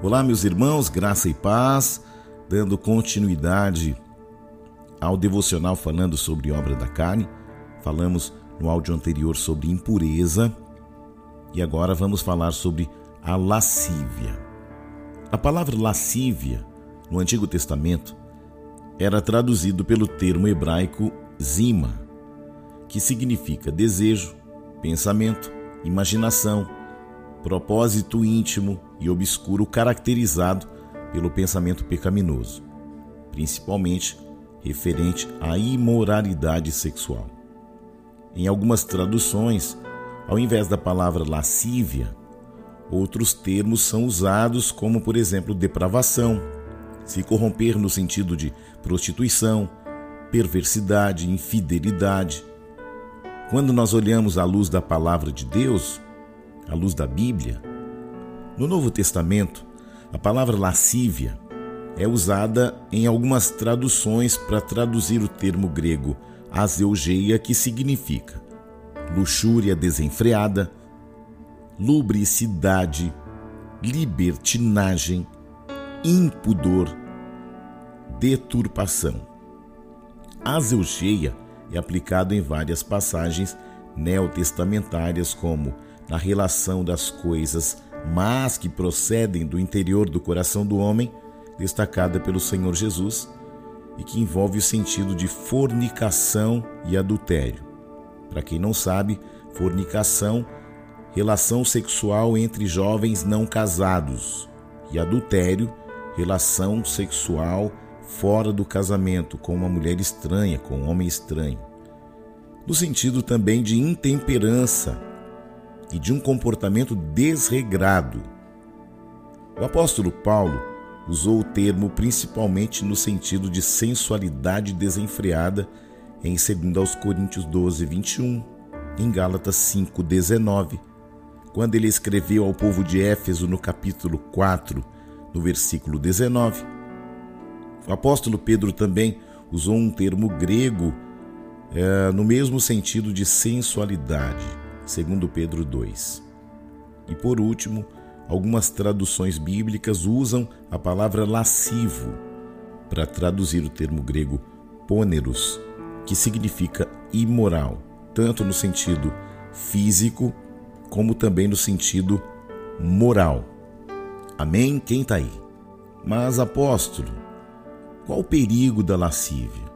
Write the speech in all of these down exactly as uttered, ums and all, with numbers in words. Olá, meus irmãos, graça e paz, dando continuidade ao devocional falando sobre obra da carne. Falamos no áudio anterior sobre impureza e agora vamos falar sobre a lascívia. A palavra lascívia, no Antigo Testamento, era traduzido pelo termo hebraico zima, que significa desejo, pensamento, imaginação, propósito íntimo e obscuro caracterizado pelo pensamento pecaminoso, principalmente referente à imoralidade sexual. Em algumas traduções, ao invés da palavra lascívia, outros termos são usados como, por exemplo, depravação, se corromper no sentido de prostituição, perversidade, infidelidade. Quando nós olhamos à luz da palavra de Deus, à luz da Bíblia, no Novo Testamento, a palavra lascívia é usada em algumas traduções para traduzir o termo grego aselgeia, que significa luxúria desenfreada, lubricidade, libertinagem, impudor, deturpação. Aselgeia é aplicado em várias passagens neotestamentárias, como na relação das coisas más que procedem do interior do coração do homem, destacada pelo Senhor Jesus, e que envolve o sentido de fornicação e adultério. Para quem não sabe, fornicação, relação sexual entre jovens não casados, e adultério, relação sexual fora do casamento, com uma mulher estranha, com um homem estranho. No sentido também de intemperança e de um comportamento desregrado. O apóstolo Paulo usou o termo principalmente no sentido de sensualidade desenfreada em dois Coríntios doze, vinte e um, em Gálatas cinco, dezenove, quando ele escreveu ao povo de Éfeso no capítulo quatro, no versículo dezenove. O apóstolo Pedro também usou um termo grego é, no mesmo sentido de sensualidade, segundo Pedro dois. E por último, algumas traduções bíblicas usam a palavra lascivo para traduzir o termo grego pôneros, que significa imoral, tanto no sentido físico como também no sentido moral. Amém? Quem está aí? Mas, apóstolo, qual o perigo da lascívia?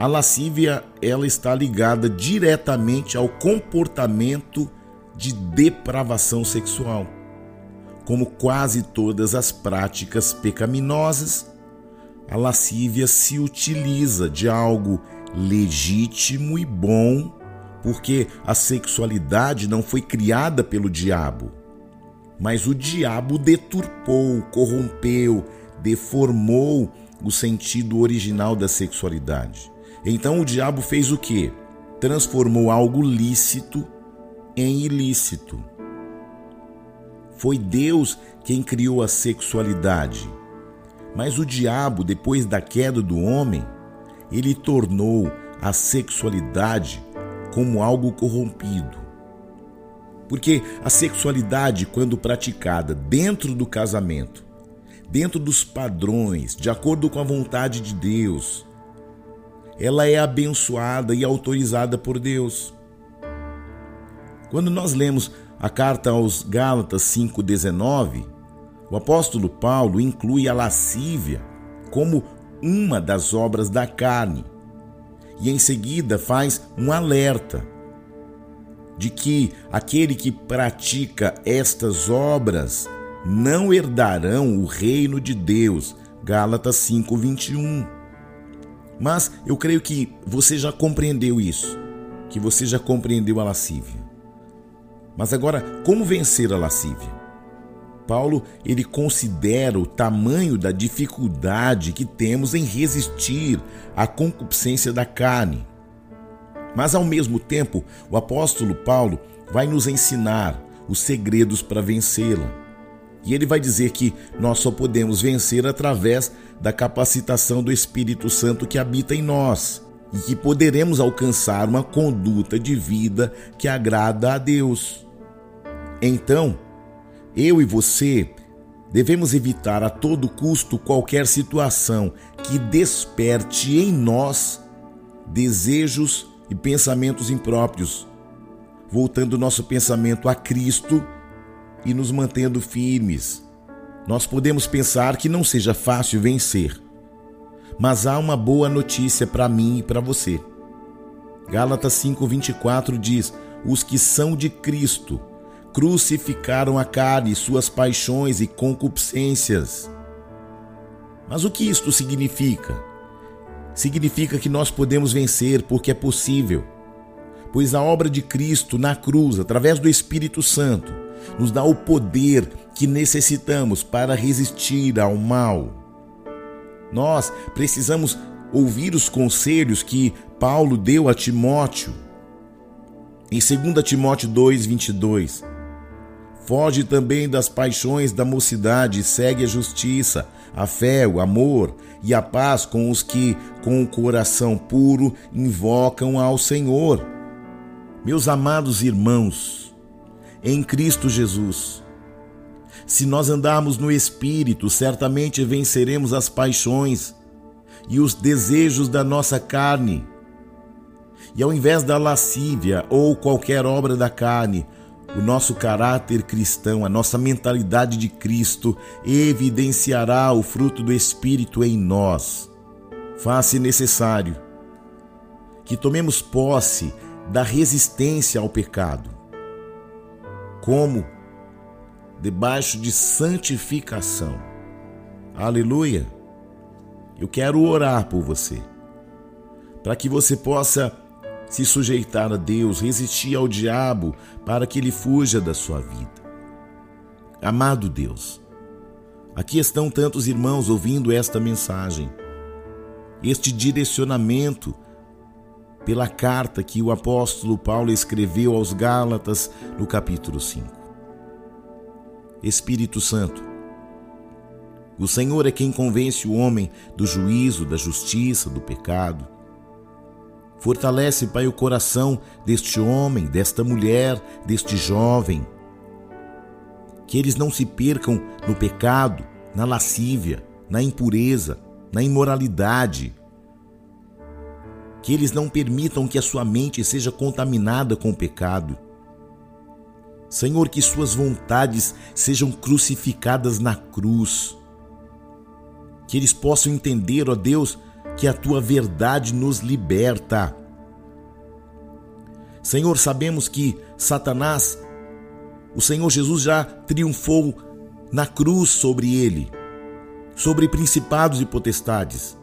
A lascívia, ela está ligada diretamente ao comportamento de depravação sexual, como quase todas as práticas pecaminosas. A lascívia se utiliza de algo legítimo e bom, porque a sexualidade não foi criada pelo diabo, mas o diabo deturpou, corrompeu, deformou o sentido original da sexualidade. Então o diabo fez o quê? Transformou algo lícito em ilícito. Foi Deus quem criou a sexualidade. Mas o diabo, depois da queda do homem, ele tornou a sexualidade como algo corrompido. Porque a sexualidade, quando praticada dentro do casamento, dentro dos padrões, de acordo com a vontade de Deus, ela é abençoada e autorizada por Deus. Quando nós lemos a carta aos Gálatas cinco, dezenove, o apóstolo Paulo inclui a lascívia como uma das obras da carne e em seguida faz um alerta de que aquele que pratica estas obras não herdarão o reino de Deus, Gálatas cinco, vinte e um. Mas eu creio que você já compreendeu isso, que você já compreendeu a lascívia. Mas agora, como vencer a lascívia? Paulo, ele considera o tamanho da dificuldade que temos em resistir à concupiscência da carne. Mas ao mesmo tempo, o apóstolo Paulo vai nos ensinar os segredos para vencê-la. E ele vai dizer que nós só podemos vencer através da capacitação do Espírito Santo que habita em nós e que poderemos alcançar uma conduta de vida que agrada a Deus. Então, eu e você Devemos evitar a todo custo qualquer situação que desperte em nós desejos e pensamentos impróprios, voltando nosso pensamento a Cristo e nos mantendo firmes. Nós podemos pensar que não seja fácil vencer, mas há uma boa notícia para mim e para você. Gálatas cinco, vinte e quatro diz: os que são de Cristo crucificaram a carne, suas paixões e concupiscências. Mas o que isto significa? Significa que nós podemos vencer porque é possível, pois a obra de Cristo na cruz, através do Espírito Santo, nos dá o poder que necessitamos para resistir ao mal. Nós precisamos ouvir os conselhos que Paulo deu a Timóteo. Em dois Timóteo dois, vinte e dois, foge também das paixões da mocidade e segue a justiça, a fé, o amor e a paz com os que, com o coração puro, invocam ao Senhor. Meus amados irmãos, em Cristo Jesus, se nós andarmos no Espírito, certamente venceremos as paixões e os desejos da nossa carne. E ao invés da lascívia ou qualquer obra da carne, o nosso caráter cristão, a nossa mentalidade de Cristo, evidenciará o fruto do Espírito em nós. Faz-se necessário que tomemos posse da resistência ao pecado. Como? Debaixo de santificação. Aleluia! Eu quero orar por você, para que você possa se sujeitar a Deus, resistir ao diabo, para que ele fuja da sua vida. Amado Deus, aqui estão tantos irmãos ouvindo esta mensagem, este direcionamento pela carta que o apóstolo Paulo escreveu aos Gálatas no capítulo cinco. Espírito Santo, o Senhor é quem convence o homem do juízo, da justiça, do pecado. Fortalece, Pai, o coração deste homem, desta mulher, deste jovem, que eles não se percam no pecado, na lascívia, na impureza, na imoralidade, que eles não permitam que a sua mente seja contaminada com o pecado. Senhor, que suas vontades sejam crucificadas na cruz, que eles possam entender, ó Deus, que a Tua verdade nos liberta. Senhor, sabemos que Satanás, o Senhor Jesus já triunfou na cruz sobre ele, sobre principados e potestades.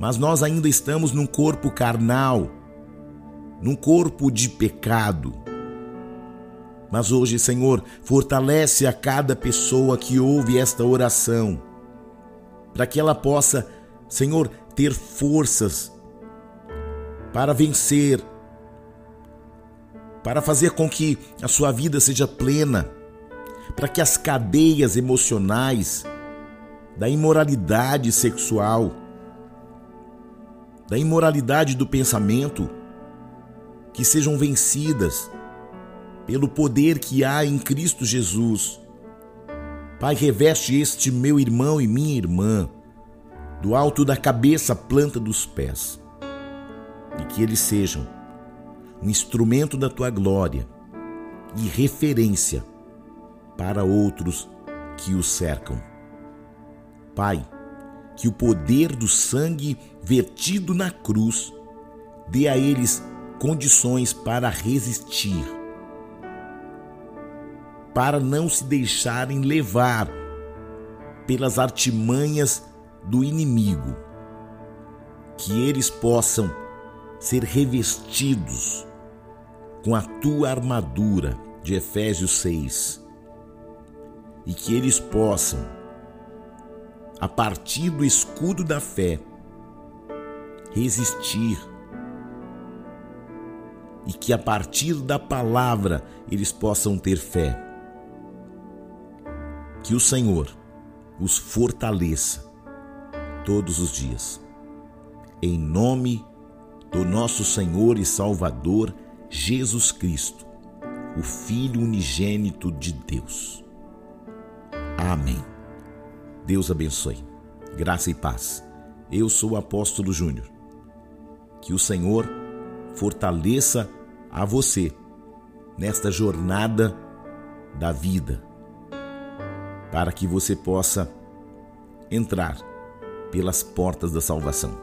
Mas nós ainda estamos num corpo carnal, num corpo de pecado. Mas hoje, Senhor, fortalece a cada pessoa que ouve esta oração, para que ela possa, Senhor, ter forças para vencer, para fazer com que a sua vida seja plena, para que as cadeias emocionais da imoralidade sexual, da imoralidade do pensamento, que sejam vencidas pelo poder que há em Cristo Jesus. Pai, reveste este meu irmão e minha irmã, do alto da cabeça à planta dos pés, e que eles sejam um instrumento da Tua glória e referência para outros que os cercam. Pai, que o poder do sangue vertido na cruz dê a eles condições para resistir, para não se deixarem levar pelas artimanhas do inimigo, que eles possam ser revestidos com a Tua armadura de Efésios seis, e que eles possam, a partir do escudo da fé, resistir, e que a partir da palavra eles possam ter fé. Que o Senhor os fortaleça todos os dias, em nome do nosso Senhor e Salvador Jesus Cristo, o Filho unigênito de Deus. Amém. Deus abençoe. Graça e paz. Eu sou o apóstolo Júnior. Que o Senhor fortaleça a você nesta jornada da vida, para que você possa entrar pelas portas da salvação.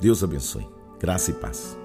Deus abençoe. Graça e paz.